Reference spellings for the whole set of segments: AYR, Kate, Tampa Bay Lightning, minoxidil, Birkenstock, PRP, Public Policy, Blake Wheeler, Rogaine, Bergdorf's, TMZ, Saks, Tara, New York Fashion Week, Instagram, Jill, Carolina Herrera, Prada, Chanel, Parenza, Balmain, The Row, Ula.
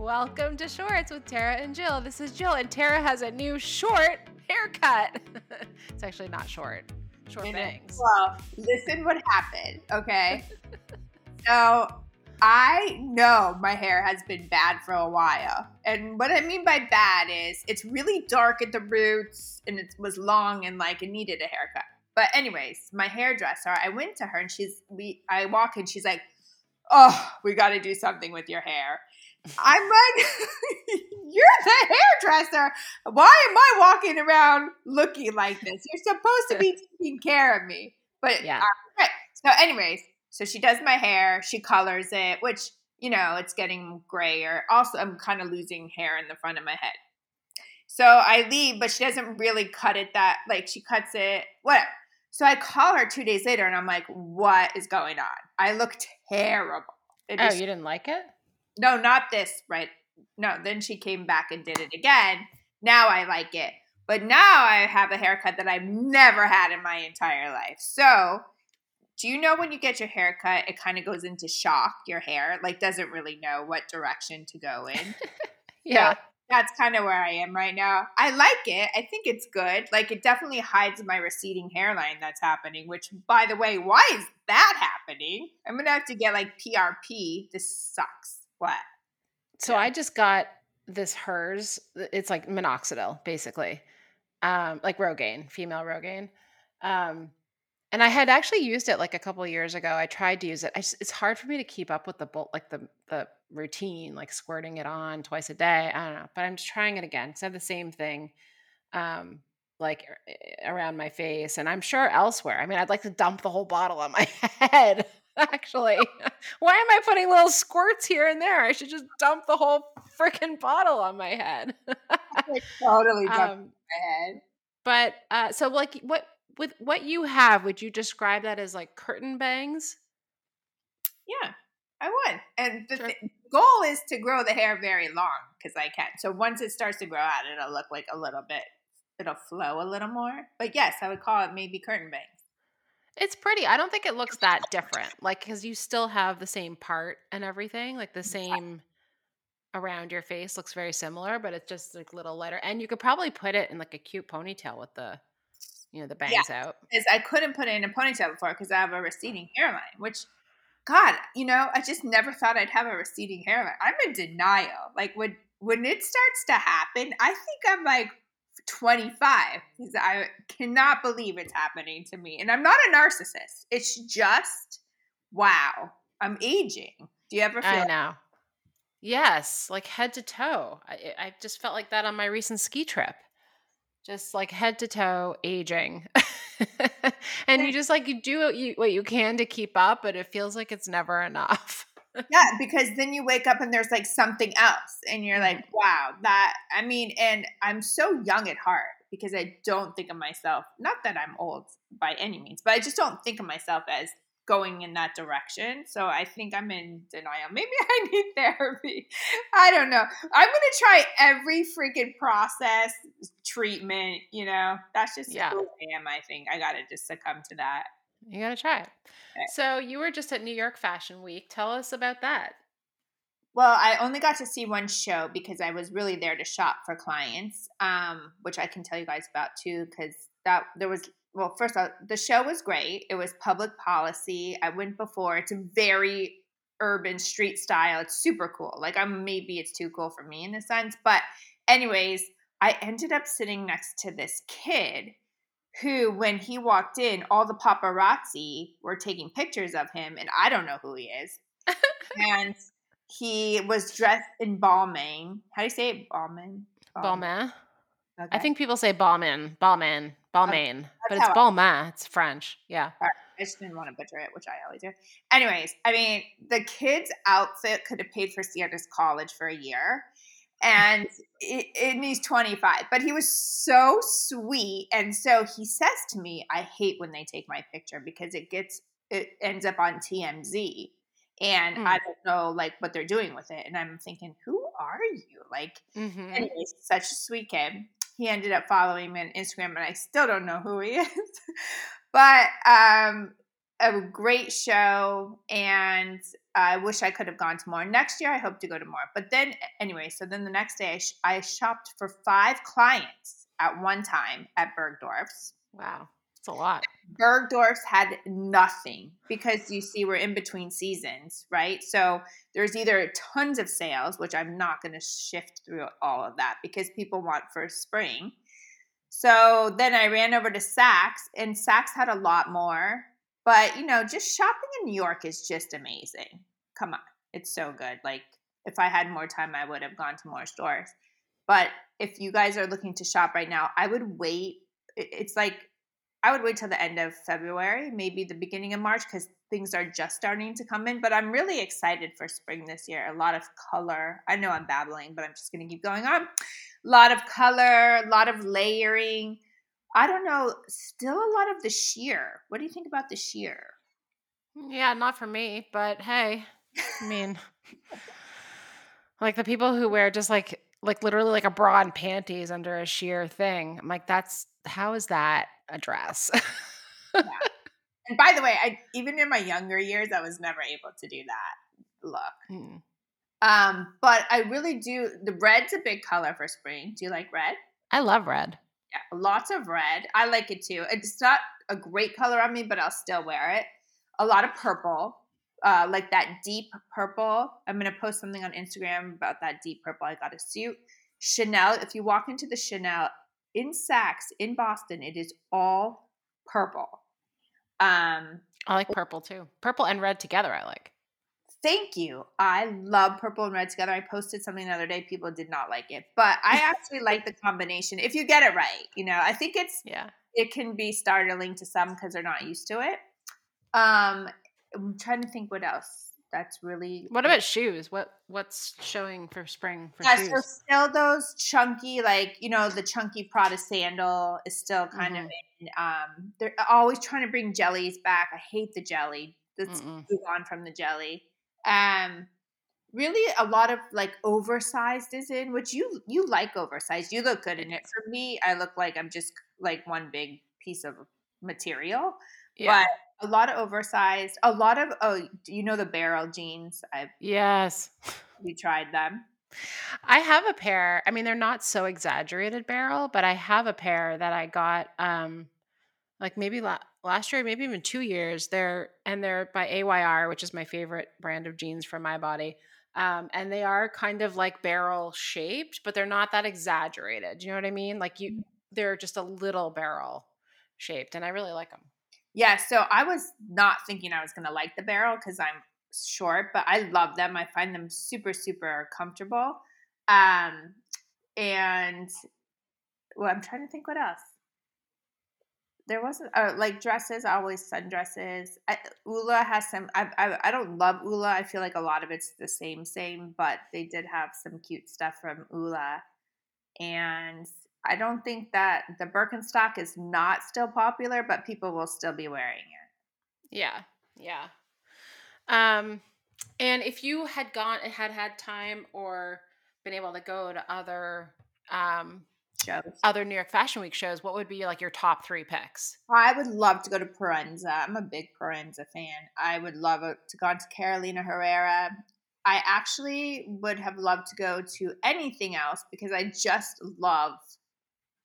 Welcome to Shorts with Tara and Jill. This is Jill, and Tara has a new short haircut. It's actually not short. Short bangs. Well, listen what happened, okay? So I know my hair has been bad for a while. And what I mean by bad is it's really dark at the roots, and it was long and like it needed a haircut. But anyways, my hairdresser, I went to her and I walk in, she's like, "Oh, we got to do something with your hair." I'm like, "You're the hairdresser. Why am I walking around looking like this? You're supposed to be taking care of me." But yeah. Right. So anyways, so she does my hair, she colors it, which, you know, it's getting grayer. Also, I'm kind of losing hair in the front of my head. So I leave, but she doesn't really cut it that, like, she cuts it, whatever. So I call her 2 days later and I'm like, "What is going on? I look terrible." You didn't like it? No, not this, right? No, then she came back and did it again. Now I like it. But now I have a haircut that I've never had in my entire life. So do you know when you get your haircut, it kind of goes into shock, your hair? Like, doesn't really know what direction to go in. Yeah. So that's kind of where I am right now. I like it. I think it's good. Like, it definitely hides my receding hairline that's happening, which, by the way, why is that happening? I'm going to have to get, like, PRP. This sucks. What? So yeah. I just got this hers. It's like minoxidil, basically, like Rogaine, female Rogaine. And I had actually used it like a couple of years ago. I tried to use it. It's hard for me to keep up with the routine, like squirting it on twice a day. I don't know, but I'm just trying it again. So I have the same thing, like around my face, and I'm sure elsewhere. I mean, I'd like to dump the whole bottle on my head. Actually, why am I putting little squirts here and there? I should just dump the whole freaking bottle on my head. I totally dump my head. But so, like, what you have, would you describe that as like curtain bangs? Yeah, I would. And the goal is to grow the hair very long because I can. So once it starts to grow out, it'll look like a little bit. It'll flow a little more. But yes, I would call it maybe curtain bangs. It's pretty. I don't think it looks that different. Like, because you still have the same part and everything, like the same around your face looks very similar, but it's just like a little lighter. And you could probably put it in like a cute ponytail with the, you know, the bangs out. I couldn't put it in a ponytail before because I have a receding hairline, which, God, you know, I just never thought I'd have a receding hairline. I'm in denial. Like, when it starts to happen, I think I'm like, 25 because I cannot believe it's happening to me, and I'm not a narcissist. It's just, wow, I'm aging. Do you ever feel? I know. Yes, like head to toe. I just felt like that on my recent ski trip. Just like head to toe aging, and you just like you do what you can to keep up, but it feels like it's never enough. Yeah, because then you wake up and there's like something else and you're like, wow, that, I mean, and I'm so young at heart because I don't think of myself, not that I'm old by any means, but I just don't think of myself as going in that direction. So I think I'm in denial. Maybe I need therapy. I don't know. I'm going to try every freaking process, treatment, you know, that's just who I am. I think I got to just succumb to that. You got to try it. Okay. So you were just at New York Fashion Week. Tell us about that. Well, I only got to see one show because I was really there to shop for clients, which I can tell you guys about too because first of all, the show was great. It was Public Policy. I went before. It's a very urban street style. It's super cool. Like maybe it's too cool for me in a sense. But anyways, I ended up sitting next to this kid who, when he walked in, all the paparazzi were taking pictures of him, and I don't know who he is. And he was dressed in Balmain. How do you say it? Balmain? Balmain. Okay. I think people say Balmain. Balmain. Balmain. Okay. But it's Balmain. It's French. Yeah. Right. I just didn't want to butcher it, which I always do. Anyways, I mean, the kid's outfit could have paid for Sienna's college for a year. And he's 25, but he was so sweet. And so he says to me, "I hate when they take my picture because it ends up on TMZ and I don't know like what they're doing with it." And I'm thinking, who are you? Like, and he's such a sweet kid. He ended up following me on Instagram and I still don't know who he is, but, a great show. And I wish I could have gone to more. Next year, I hope to go to more. But then, anyway, so then the next day, I shopped for 5 clients at one time at Bergdorf's. Wow. That's a lot. Bergdorf's had nothing because, you see, we're in between seasons, right? So there's either tons of sales, which I'm not going to shift through all of that because people want for spring. So then I ran over to Saks, and Saks had a lot more. But, you know, just shopping in New York is just amazing. Come on. It's so good. Like, if I had more time, I would have gone to more stores. But if you guys are looking to shop right now, I would wait. It's like, I would wait till the end of February, maybe the beginning of March, because things are just starting to come in. But I'm really excited for spring this year. A lot of color. I know I'm babbling, but I'm just going to keep going on. A lot of color, a lot of layering. I don't know, still a lot of the sheer. What do you think about the sheer? Yeah, not for me, but hey, I mean, like the people who wear just like literally like a bra and panties under a sheer thing. I'm like, how is that a dress? Yeah. And by the way, even in my younger years, I was never able to do that look. Mm. But I really do. The red's a big color for spring. Do you like red? I love red. Yeah, lots of red. I like it too. It's not a great color on me, but I'll still wear it. A lot of purple, like that deep purple. I'm going to post something on Instagram about that deep purple. I got a suit. Chanel, if you walk into the Chanel in Saks, in Boston, it is all purple. I like purple too. Purple and red together I like. Thank you. I love purple and red together. I posted something the other day. People did not like it, but I actually like the combination. If you get it right, you know, I think it can be startling to some because they're not used to it. I'm trying to think what else that's really. What about shoes? What's showing for spring for shoes? Yeah, so still those chunky, like, you know, the chunky Prada sandal is still kind of in. They're always trying to bring jellies back. I hate the jelly. Let's move on from the jelly. Really a lot of like oversized is in, which you like oversized. You look good in it. For me, I look like I'm just like one big piece of material. Yeah. But a lot of oversized, a lot of you know the barrel jeans? Yes. We tried them. I have a pair. I mean, they're not so exaggerated barrel, but I have a pair that I got like maybe last year, maybe even 2 years. They're by AYR, which is my favorite brand of jeans for my body. And they are kind of like barrel shaped, but they're not that exaggerated. You know what I mean? Like they're just a little barrel shaped, and I really like them. Yeah. So I was not thinking I was going to like the barrel because I'm short, but I love them. I find them super, super comfortable. And well, I'm trying to think what else. There wasn't like dresses, always sundresses. Ula has some. I don't love Ula. I feel like a lot of it's the same. But they did have some cute stuff from Ula, and I don't think that the Birkenstock is not still popular, but people will still be wearing it. Yeah. And if you had had time or been able to go to other other New York Fashion Week shows, what would be like your top 3 picks? I would love to go to Parenza. I'm a big Parenza fan. I would love to go to Carolina Herrera. I actually would have loved to go to anything else because I just love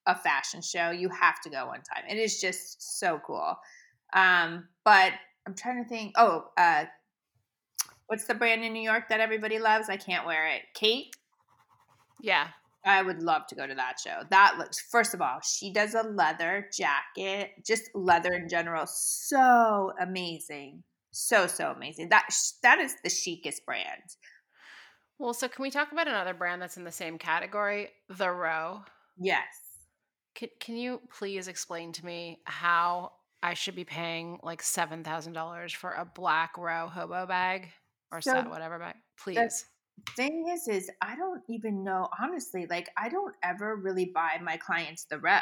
a fashion show. You have to go one time. It is just so cool. But I'm trying to think. What's the brand in New York that everybody loves? I can't wear it. Kate? Yeah. I would love to go to that show. That looks, first of all, she does a leather jacket, just leather in general. So amazing. So amazing. That is the chicest brand. Well, so can we talk about another brand that's in the same category? The Row. Yes. Can you please explain to me how I should be paying like $7,000 for a black Row hobo bag or set whatever bag? Please. Thing is I don't even know, honestly, like I don't ever really buy my clients the Row.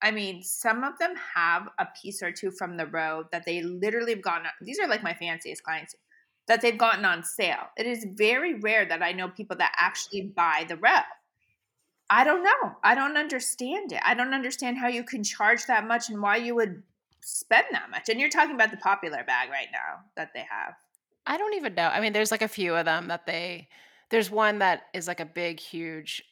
I mean, some of them have a piece or two from the Row that they literally have gotten. These are like my fanciest clients that they've gotten on sale. It is very rare that I know people that actually buy the Row. I don't know. I don't understand it. I don't understand how you can charge that much and why you would spend that much. And you're talking about the popular bag right now that they have. I don't even know. I mean, there's like a few of them that there's one that is like a big, huge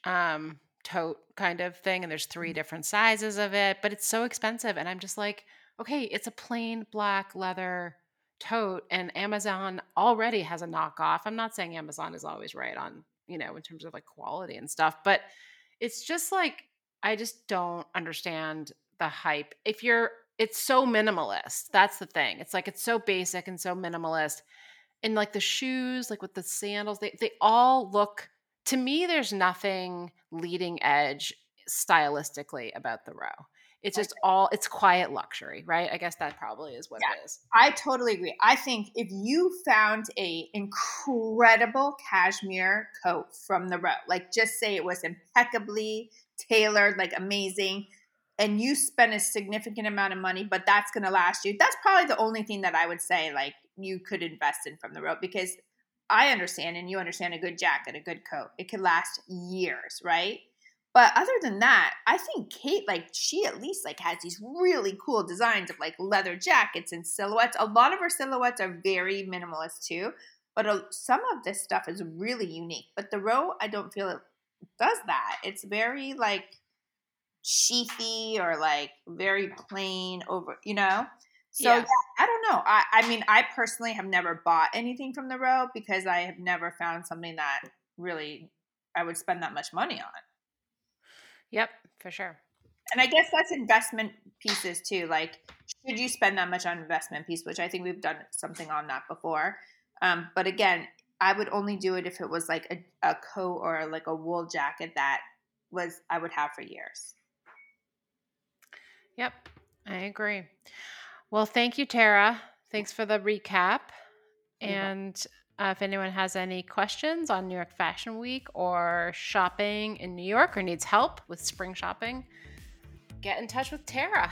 tote kind of thing. And there's three different sizes of it, but it's so expensive. And I'm just like, okay, it's a plain black leather tote and Amazon already has a knockoff. I'm not saying Amazon is always right on, you know, in terms of like quality and stuff, but it's just like, I just don't understand the hype. It's so minimalist. That's the thing. It's like, it's so basic and so minimalist. And like the shoes, like with the sandals, they all look, to me, there's nothing leading edge stylistically about the row. It's just all, it's quiet luxury, right? I guess that probably is what it is. I totally agree. I think if you found a incredible cashmere coat from the row, like just say it was impeccably tailored, like amazing, and you spent a significant amount of money, but that's going to last you. That's probably the only thing that I would say, like, you could invest in from the row, because I understand, and you understand, a good jacket, a good coat, it could last years, right? But other than that, I think Kate, like, she at least like has these really cool designs of like leather jackets and silhouettes. A lot of her silhouettes are very minimalist too, but some of this stuff is really unique. But the row, I don't feel it does that. It's very like sheathy or like very plain over, you know? So yeah. I don't know. I mean, I personally have never bought anything from the row because I have never found something that really I would spend that much money on. Yep, for sure. And I guess that's investment pieces too. Like, should you spend that much on investment piece, which I think we've done something on that before. But again, I would only do it if it was like a coat or like a wool jacket that was I would have for years. Yep, I agree. Well, thank you, Tara. Thanks for the recap. And if anyone has any questions on New York Fashion Week or shopping in New York or needs help with spring shopping, get in touch with Tara.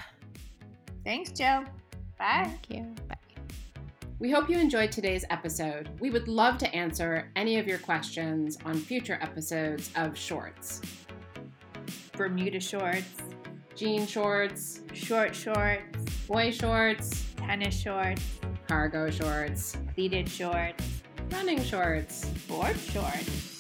Thanks, Jill. Bye. Thank you. Bye. We hope you enjoyed today's episode. We would love to answer any of your questions on future episodes of shorts. Bermuda shorts. Jean shorts. Short shorts. Boy shorts. Tennis shorts. Cargo shorts. Pleated shorts. Running shorts. Board shorts.